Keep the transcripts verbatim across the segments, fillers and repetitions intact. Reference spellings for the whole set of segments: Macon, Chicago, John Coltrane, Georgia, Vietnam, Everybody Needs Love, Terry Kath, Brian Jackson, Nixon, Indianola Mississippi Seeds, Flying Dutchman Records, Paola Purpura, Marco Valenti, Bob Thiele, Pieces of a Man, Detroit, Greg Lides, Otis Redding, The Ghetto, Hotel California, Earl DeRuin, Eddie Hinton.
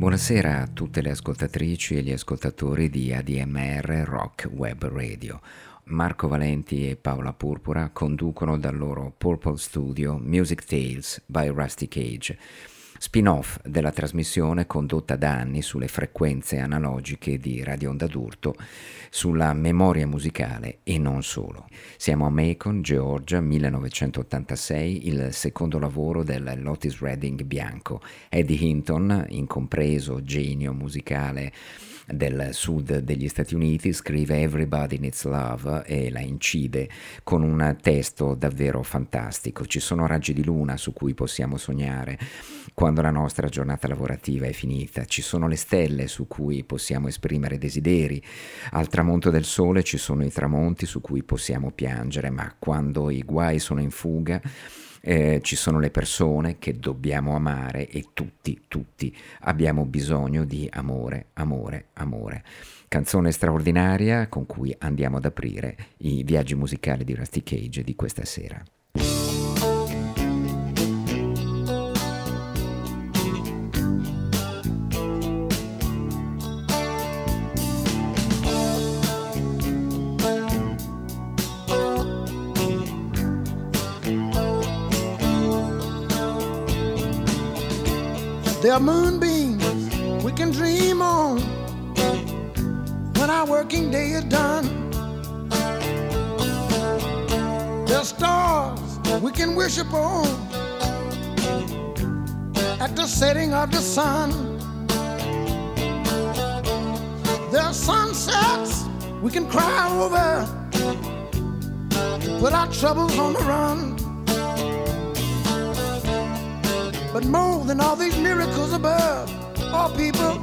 Buonasera a tutte le ascoltatrici e gli ascoltatori di A D M R Rock Web Radio. Marco Valenti e Paola Purpura conducono dal loro Purple Studio Music Tales by Rusty Cage, spin-off della trasmissione condotta da anni sulle frequenze analogiche di Radio Ondadurto, sulla memoria musicale e non solo. Siamo a Macon, Georgia, millenovecentottantasei, il secondo lavoro del Otis Redding bianco. Eddie Hinton, incompreso genio musicale del sud degli Stati Uniti, scrive Everybody Needs Love e la incide con un testo davvero fantastico. Ci sono raggi di luna su cui possiamo sognare quando la nostra giornata lavorativa è finita, ci sono le stelle su cui possiamo esprimere desideri, al tramonto del sole ci sono i tramonti su cui possiamo piangere, ma quando i guai sono in fuga Eh, ci sono le persone che dobbiamo amare e tutti, tutti abbiamo bisogno di amore, amore, amore. Canzone straordinaria con cui andiamo ad aprire i viaggi musicali di Rusty Cage di questa sera. There are moonbeams we can dream on when our working day is done. There are stars we can worship on at the setting of the sun. There are sunsets we can cry over, put our troubles on the run. But more than all these miracles above, all people,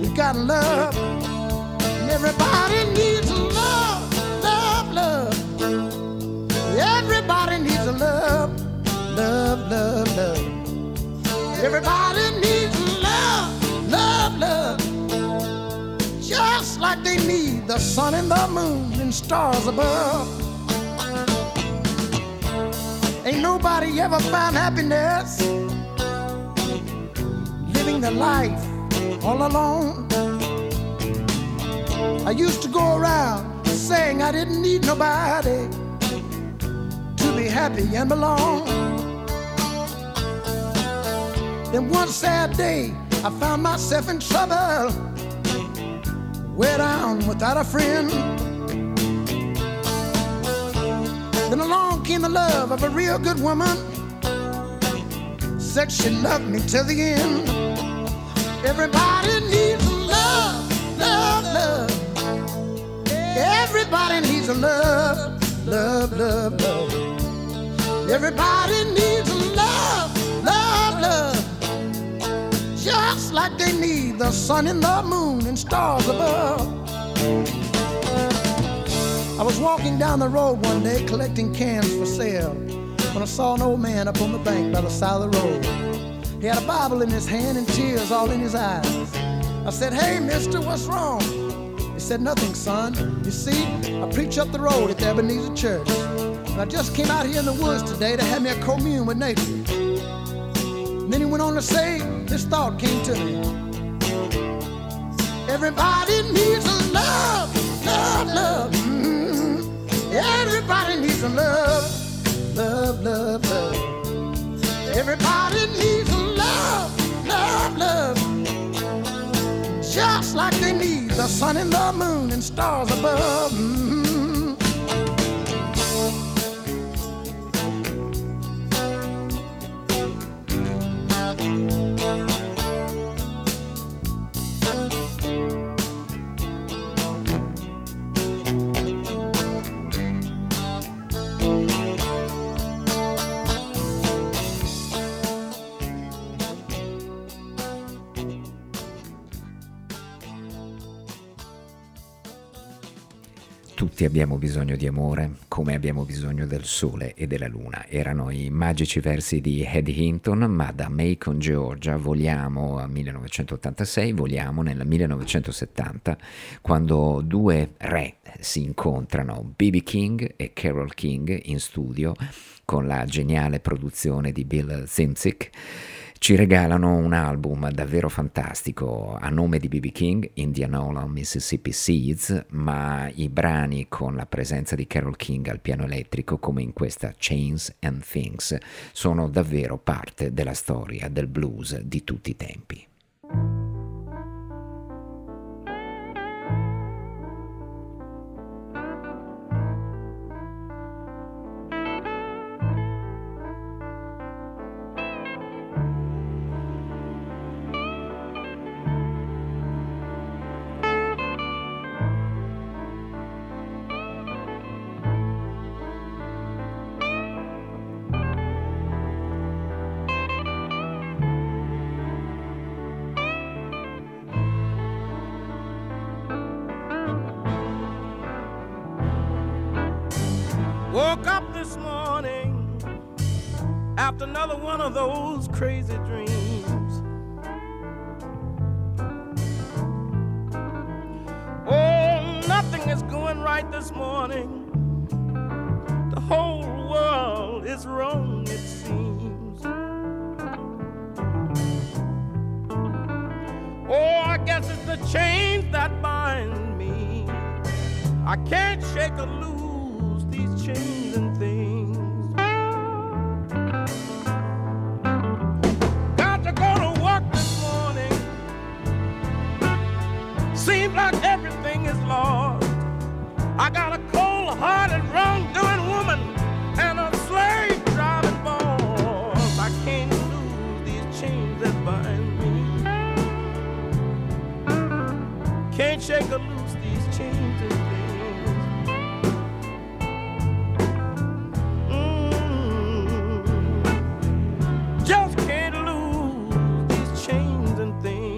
we got love. And everybody needs a love, love, love. Everybody needs a love, love, love, love. Everybody needs a love, love, love. Just like they need the sun and the moon and stars above. Ain't nobody ever found happiness living their life all alone. I used to go around saying I didn't need nobody to be happy and belong. Then one sad day I found myself in trouble, way down without a friend. Then along came the love of a real good woman, said she loved me till the end. Everybody needs a love, love, love. Everybody needs a love, love, love, love. Everybody needs a love, love, love. Just like they need the sun and the moon and stars above. walking down the road one day collecting cans for sale when I saw an old man up on the bank by the side of the road. He had a Bible in his hand and tears all in his eyes. I said, hey, mister, what's wrong? He said, nothing, son. You see, I preach up the road at the Ebenezer Church. And I just came out here in the woods today to have me a commune with nature. And then he went on to say, this thought came to me. Everybody needs a love, love, love. Mm-hmm. Everybody needs a love, love, love, love. Everybody needs a love, love, love. Just like they need the sun and the moon and stars above. Mm-hmm. Tutti abbiamo bisogno di amore, come abbiamo bisogno del sole e della luna. Erano i magici versi di Eddie Hinton, ma da Macon, Georgia, voliamo al millenovecentottantasei, voliamo nel millenovecentosettanta, quando due re si incontrano, B B. King e Carole King, in studio, con la geniale produzione di Bill Szymczyk. Ci regalano un album davvero fantastico a nome di B B. King, Indianola Mississippi Seeds, ma i brani con la presenza di Carole King al piano elettrico, come in questa Chains and Things, sono davvero parte della storia del blues di tutti i tempi. Crazy dreams. Oh, nothing is going right this morning. The whole world is wrong, it seems. Oh, I guess it's the chains that bind me. I can't shake or lose these chains and things. Seems like everything is lost. I got a cold-hearted, wrong-doing woman and a slave-driving boss. I can't lose these chains that bind me. Can't shake or lose these chains and things. Mm. Just can't lose these chains and things.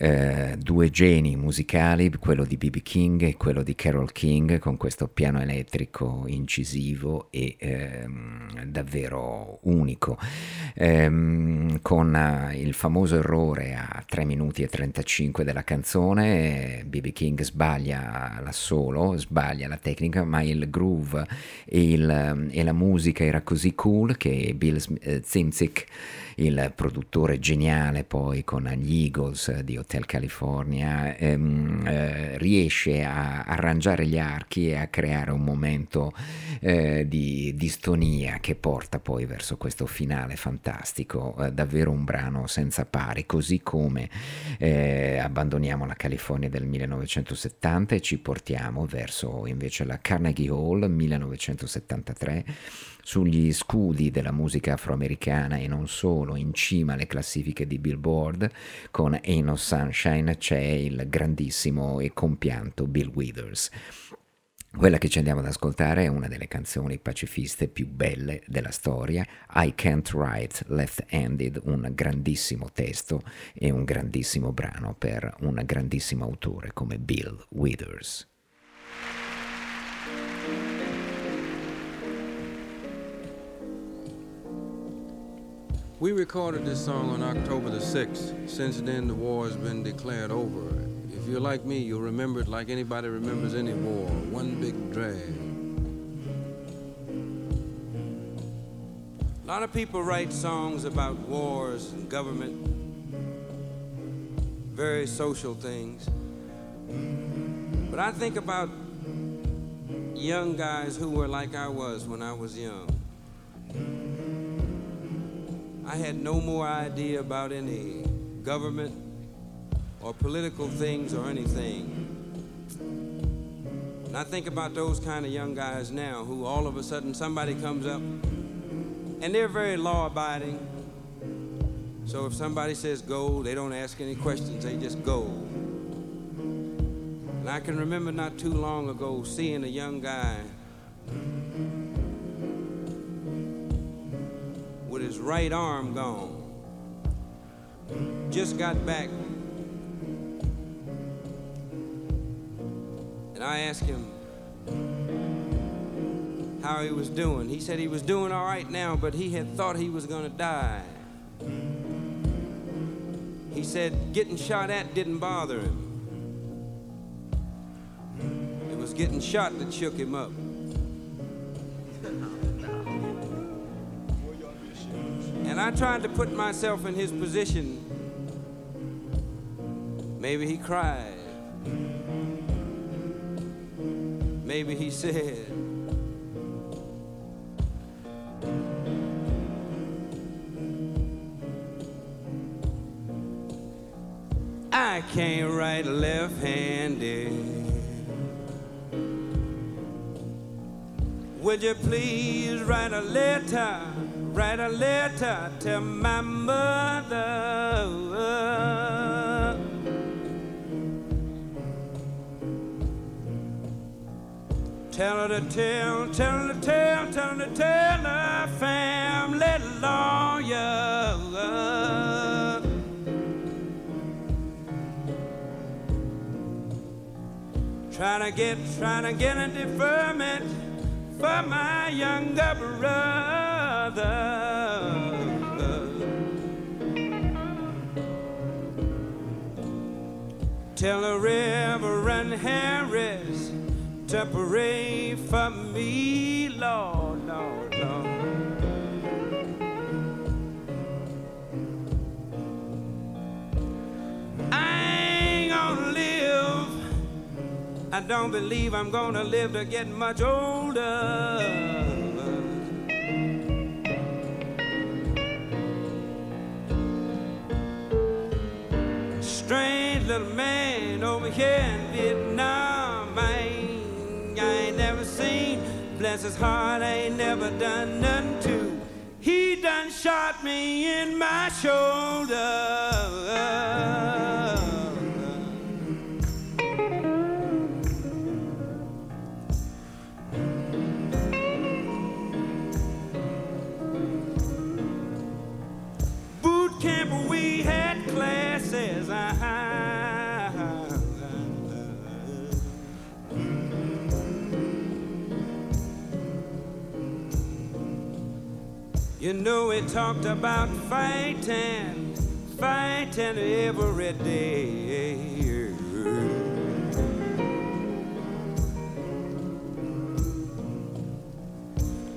Eh, due geni musicali, quello di B B. King e quello di Carole King, con questo piano elettrico incisivo e ehm, davvero unico, ehm, con eh, il famoso errore a tre minuti e trentacinque della canzone. B B. King sbaglia l'assolo, sbaglia la tecnica, ma il groove e, il, e la musica era così cool che Bill Szymczyk, il produttore geniale poi con gli Eagles di Hotel California, ehm, eh, riesce a arrangiare gli archi e a creare un momento eh, di distonia che porta poi verso questo finale fantastico, eh, davvero un brano senza pari, così come eh, abbandoniamo la California del millenovecentosettanta e ci portiamo verso invece la Carnegie Hall millenovecentosettantatré. Sugli scudi della musica afroamericana e non solo, in cima alle classifiche di Billboard, con Ain't No Sunshine c'è il grandissimo e compianto Bill Withers. Quella che ci andiamo ad ascoltare è una delle canzoni pacifiste più belle della storia, I Can't Write Left-Handed, un grandissimo testo e un grandissimo brano per un grandissimo autore come Bill Withers. We recorded this song on October the sixth. Since then, the war has been declared over. If you're like me, you'll remember it like anybody remembers any war, one big drag. A lot of people write songs about wars and government, very social things. But I think about young guys who were like I was when I was young. I had no more idea about any government or political things or anything. And I think about those kind of young guys now who all of a sudden somebody comes up and they're very law-abiding. So if somebody says go, they don't ask any questions, they just go. And I can remember not too long ago seeing a young guy with his right arm gone. Just got back. And I asked him how he was doing. He said he was doing all right now, but he had thought he was gonna die. He said getting shot at didn't bother him. It was getting shot that shook him up. And I tried to put myself in his position. Maybe he cried. Maybe he said, I can't write left-handed. Would you please write a letter? Write a letter to my mother. Tell her to tell, tell her to tell, tell her to tell her family lawyer. Trying to get, trying to get a deferment for my younger brother. Tell the Reverend Harris to pray for me, Lord, Lord, Lord. I ain't gonna live. I don't believe I'm gonna live to get much older. Strange little man over here in Vietnam. I ain't, I ain't never seen, bless his heart, I ain't never done nothing to. He done shot me in my shoulder. Boot camp, we had classes. You know, we talked about fighting, fighting every day.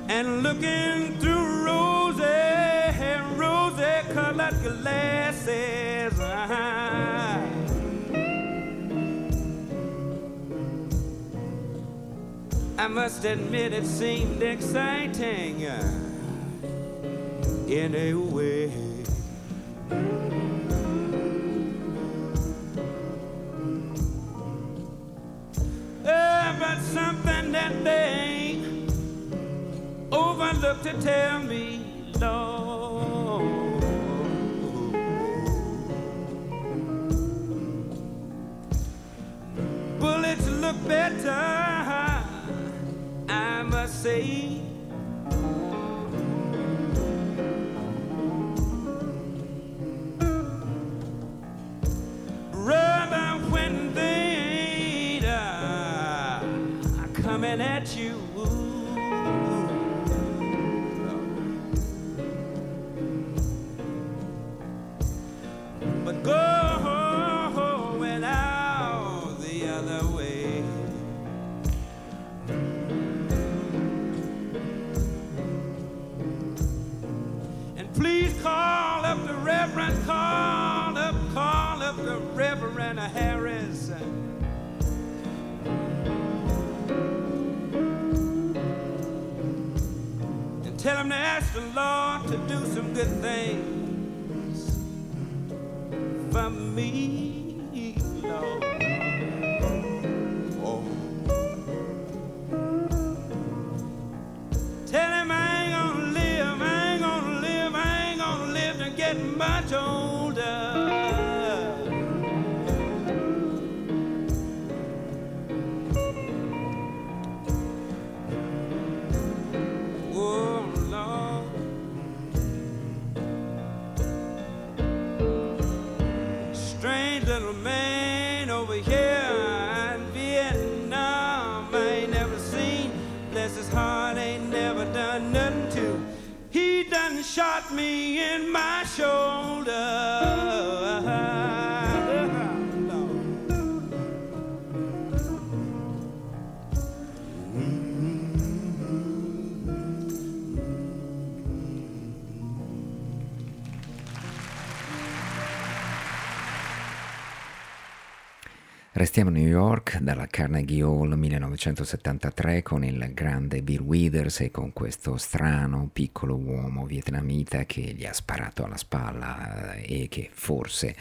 And looking through rosy, rosy-colored glasses. Uh-huh. I must admit it seemed exciting. Anyway, oh, but something that they overlooked to tell me, Lord, bullets look better, I must say. At you, but go and out the other way. And please call up the Reverend, call up, call up the Reverend Harris. Tell him to ask the Lord to do some good things for me, Lord. Oh. Tell him I ain't gonna live, I ain't gonna live, I ain't gonna live to get much older. Whoa. Little man over here in Vietnam, I ain't never seen, bless his heart, ain't never done nothing to. He done shot me in my shoulder. Restiamo a New York, dalla Carnegie Hall millenovecentosettantatré, con il grande Bill Withers e con questo strano piccolo uomo vietnamita che gli ha sparato alla spalla e che forse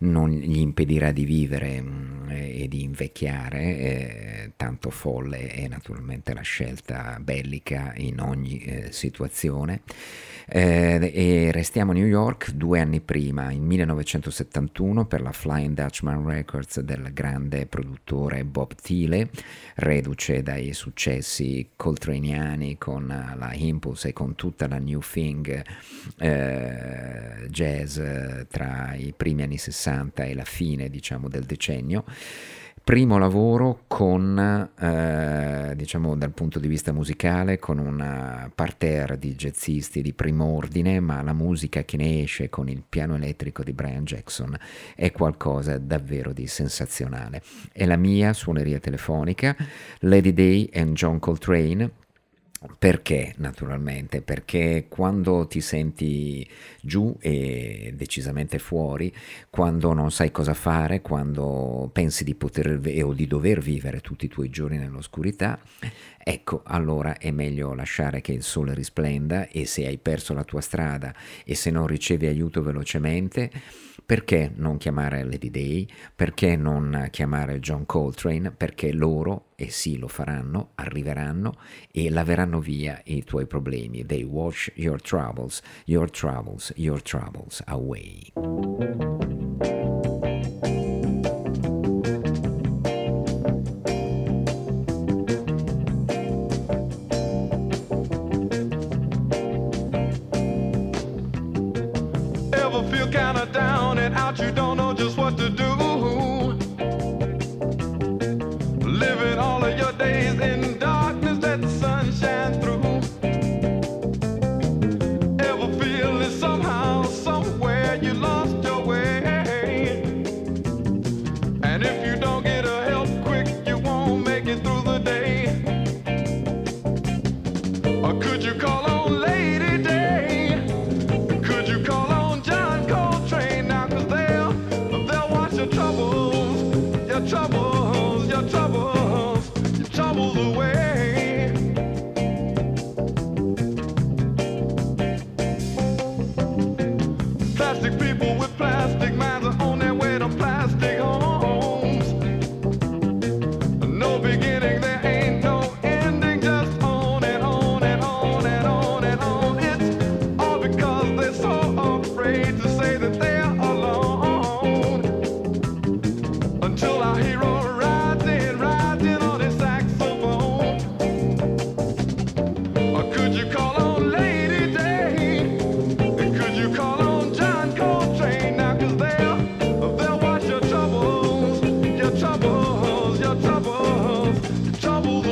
non gli impedirà di vivere e di invecchiare, eh, tanto folle è naturalmente la scelta bellica in ogni eh, situazione. Eh, e restiamo a New York due anni prima, in millenovecentosettantuno, per la Flying Dutchman Records del grande produttore Bob Thiele, reduce dai successi coltraniani con la Impulse e con tutta la New Thing eh, jazz tra i primi anni sessanta e la fine, diciamo, del decennio. Primo lavoro con, eh, diciamo dal punto di vista musicale, con una parterre di jazzisti di prim'ordine, ma la musica che ne esce con il piano elettrico di Brian Jackson è qualcosa davvero di sensazionale. È la mia suoneria telefonica, Lady Day and John Coltrane. Perché? Naturalmente, perché quando ti senti giù e decisamente fuori, quando non sai cosa fare, quando pensi di poter o di dover vivere tutti i tuoi giorni nell'oscurità, ecco, allora è meglio lasciare che il sole risplenda, e se hai perso la tua strada e se non ricevi aiuto velocemente, Perché non chiamare Lady Day? Perché non chiamare John Coltrane? Perché loro, e sì lo faranno, arriveranno e laveranno via i tuoi problemi. They wash your troubles, your troubles, your troubles away. You don't know just what to do. Living all of your days in darkness, let the sun shine through. Ever feeling somehow, somewhere you lost your way? And if you don't get a help quick, you won't make it through the day. Or could you call on Lady Day? Could you call on John Coltrane now? Troubles, your troubles, your troubles, your troubles away. Plastic people with plastic minds are on their way to plastic homes. No beginning, there ain't no ending, just on and on and on and on and on. It's all because they're so afraid to say that they are alone. Till our hero rides in, rides in on his saxophone. Or could you call on Lady Day? And could you call on John Coltrane now? Cause they'll, they'll watch your troubles, your troubles, your troubles, your troubles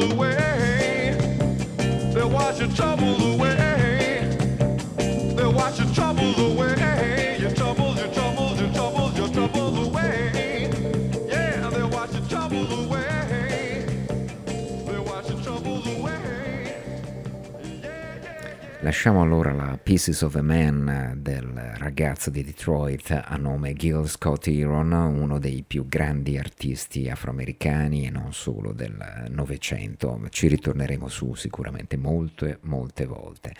away. Lasciamo allora la Pieces of a Man del ragazzo di Detroit a nome Gil Scott-Heron, uno dei più grandi artisti afroamericani e non solo del Novecento. Ci ritorneremo su sicuramente molte, molte volte.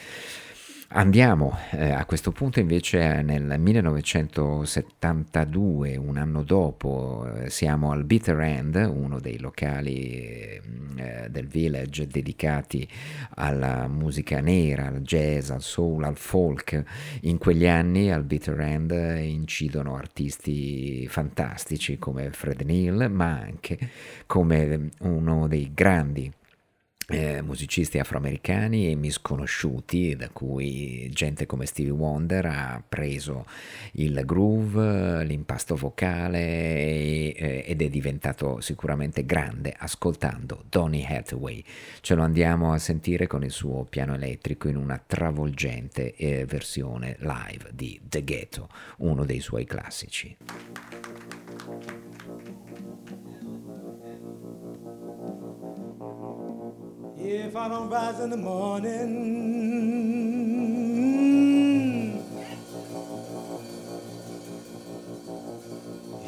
Andiamo eh, a questo punto invece nel millenovecentosettantadue, un anno dopo, siamo al Bitter End, uno dei locali eh, del Village dedicati alla musica nera, al jazz, al soul, al folk. In quegli anni al Bitter End incidono artisti fantastici come Fred Neil, ma anche come uno dei grandi Eh, musicisti afroamericani e misconosciuti, da cui gente come Stevie Wonder ha preso il groove, l'impasto vocale e, eh, ed è diventato sicuramente grande ascoltando Donny Hathaway. Ce lo andiamo a sentire con il suo piano elettrico in una travolgente eh, versione live di The Ghetto, uno dei suoi classici. Yeah. if I don't rise in the morning.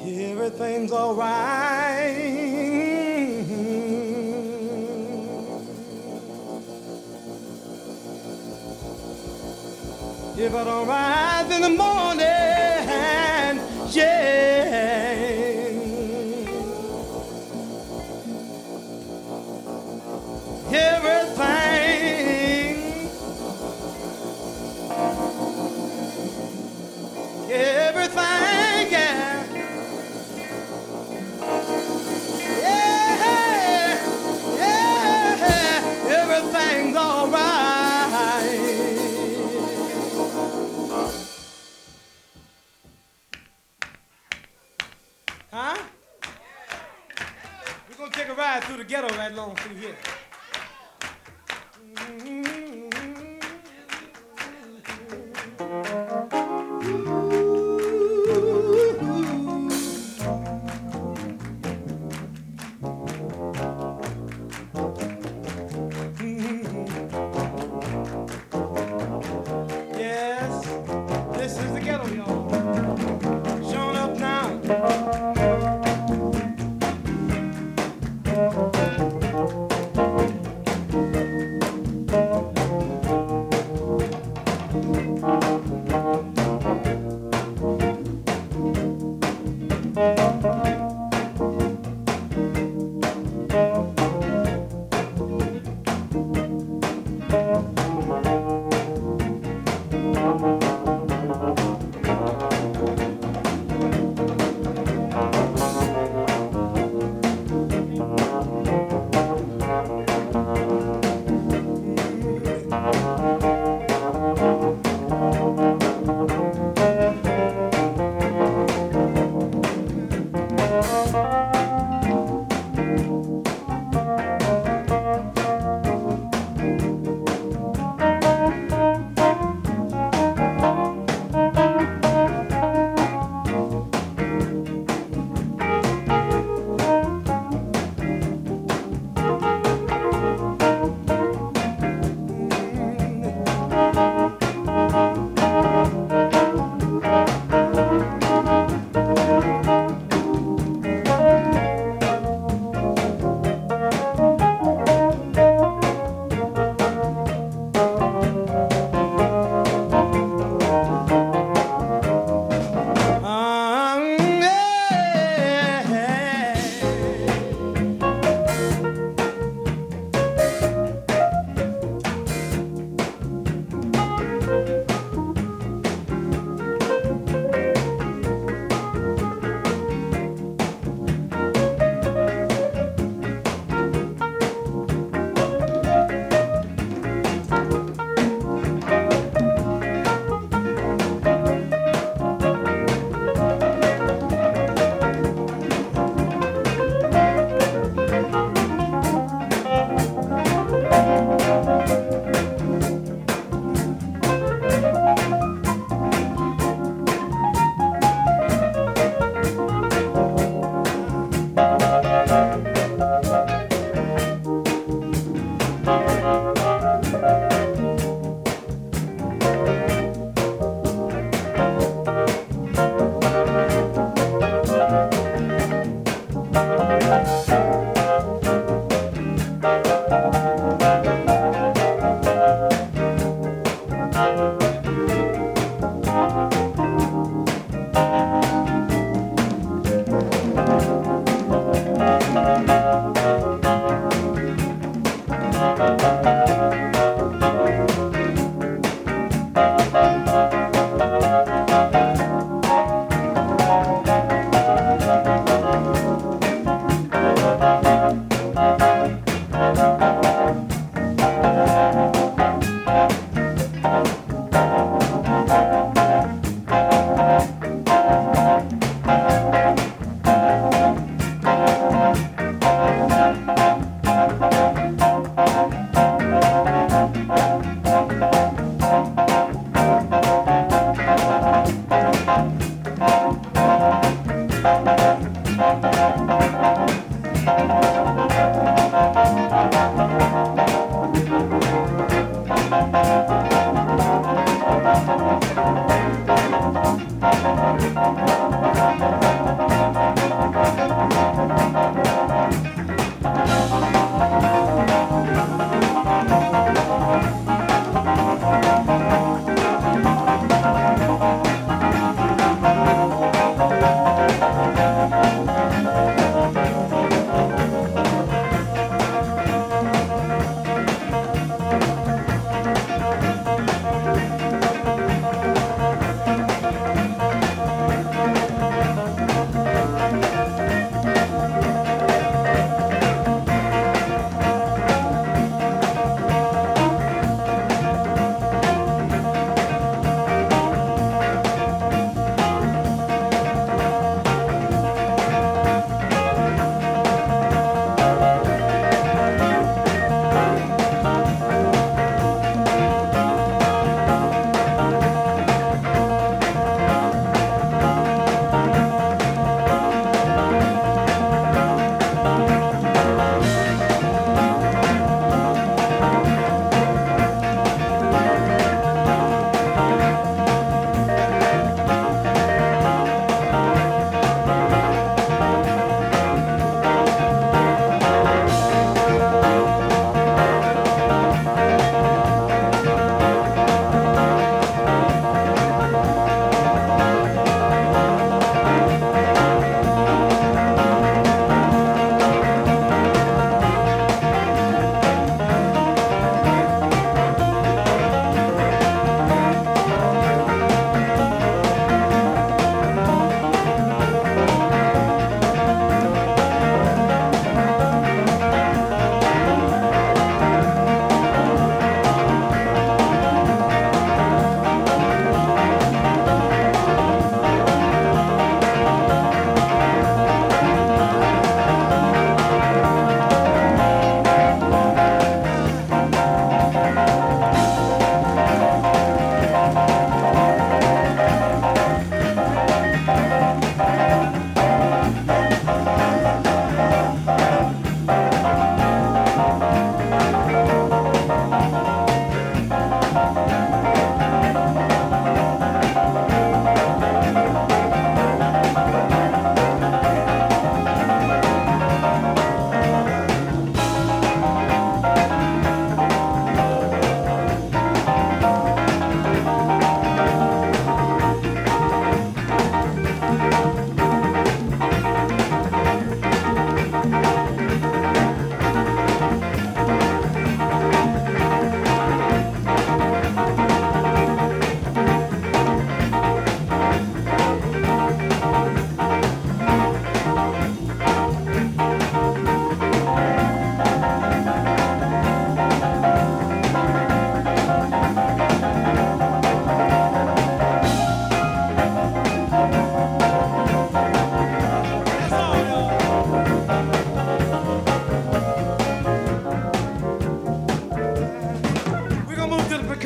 Everything's all right. If I don't rise in the morning, yeah. Everything, everything, yeah, yeah, yeah, everything's all right. Huh? We're gonna take a ride through the ghetto right along through here.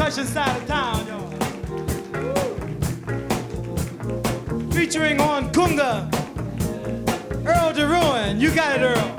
percussion side of town, y'all. Woo. Featuring on Kunga, Earl DeRuin. You got it, Earl.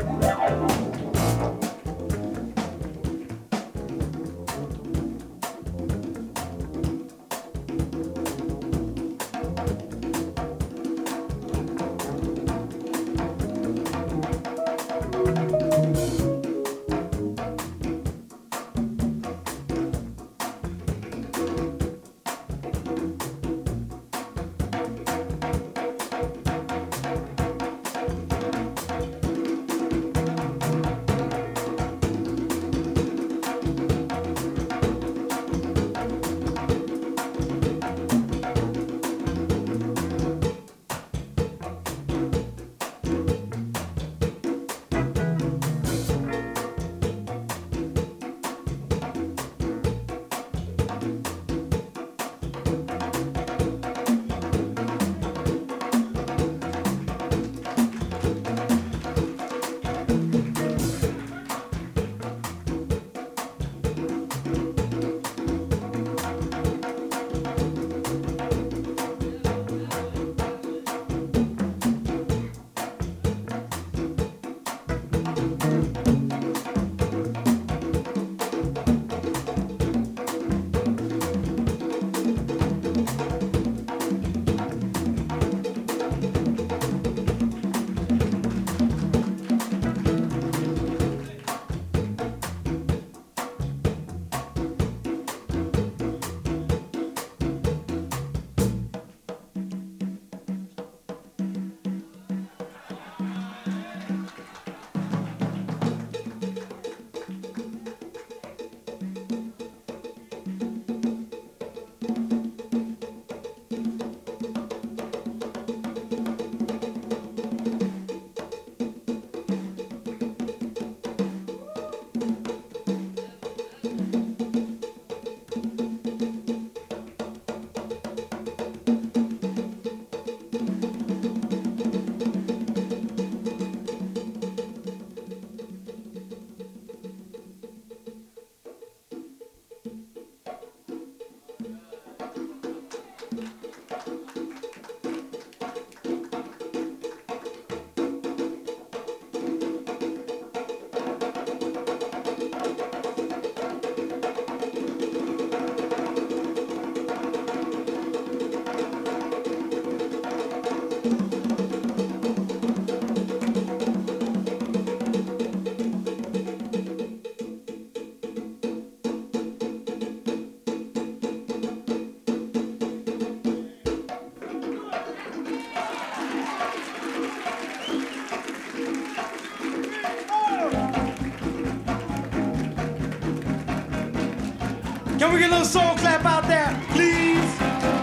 Can we get a little soul clap out there, please? Mm-hmm.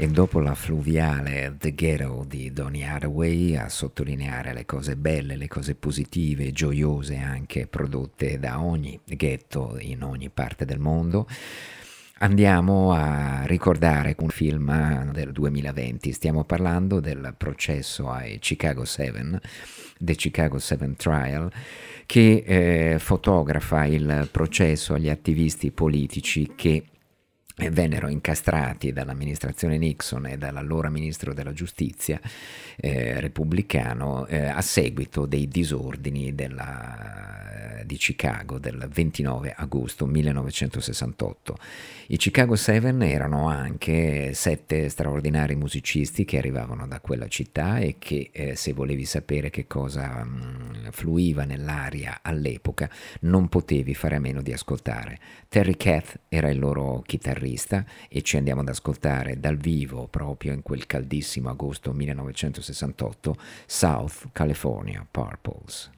E dopo la fluviale The Ghetto di Donny Hathaway, a sottolineare le cose belle, le cose positive, gioiose anche, prodotte da ogni ghetto in ogni parte del mondo, andiamo a ricordare un film del duemilaventi. Stiamo parlando del processo ai Chicago Seven, The Chicago Seven Trial, che eh, fotografa il processo agli attivisti politici che vennero incastrati dall'amministrazione Nixon e dall'allora ministro della giustizia eh, repubblicano eh, a seguito dei disordini della, di Chicago del ventinove agosto millenovecentosessantotto. I Chicago Seven erano anche sette straordinari musicisti che arrivavano da quella città e che eh, se volevi sapere che cosa mh, fluiva nell'aria all'epoca non potevi fare a meno di ascoltare. Terry Kath era il loro chitarrista e ci andiamo ad ascoltare dal vivo, proprio in quel caldissimo agosto millenovecentosessantotto, South California Purples.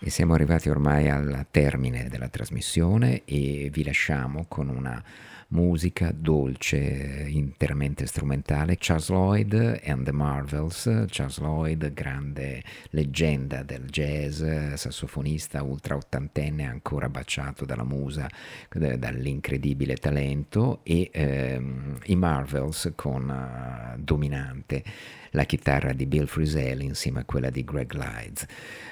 E siamo arrivati ormai al termine della trasmissione e vi lasciamo con una musica dolce, interamente strumentale, Charles Lloyd and the Marvels. Charles Lloyd, grande leggenda del jazz, sassofonista ultra ottantenne, ancora baciato dalla musa, dall'incredibile talento, e ehm, i Marvels con uh, dominante la chitarra di Bill Frisell insieme a quella di Greg Lides.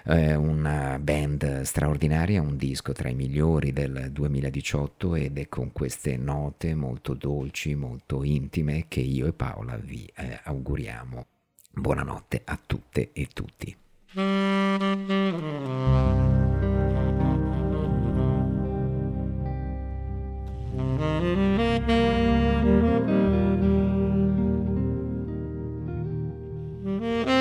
Eh, una band straordinaria, un disco tra i migliori del duemiladiciotto, ed è con queste note molto dolci, molto intime, che io e Paola vi eh, auguriamo buonanotte a tutte e tutti. Mm-hmm.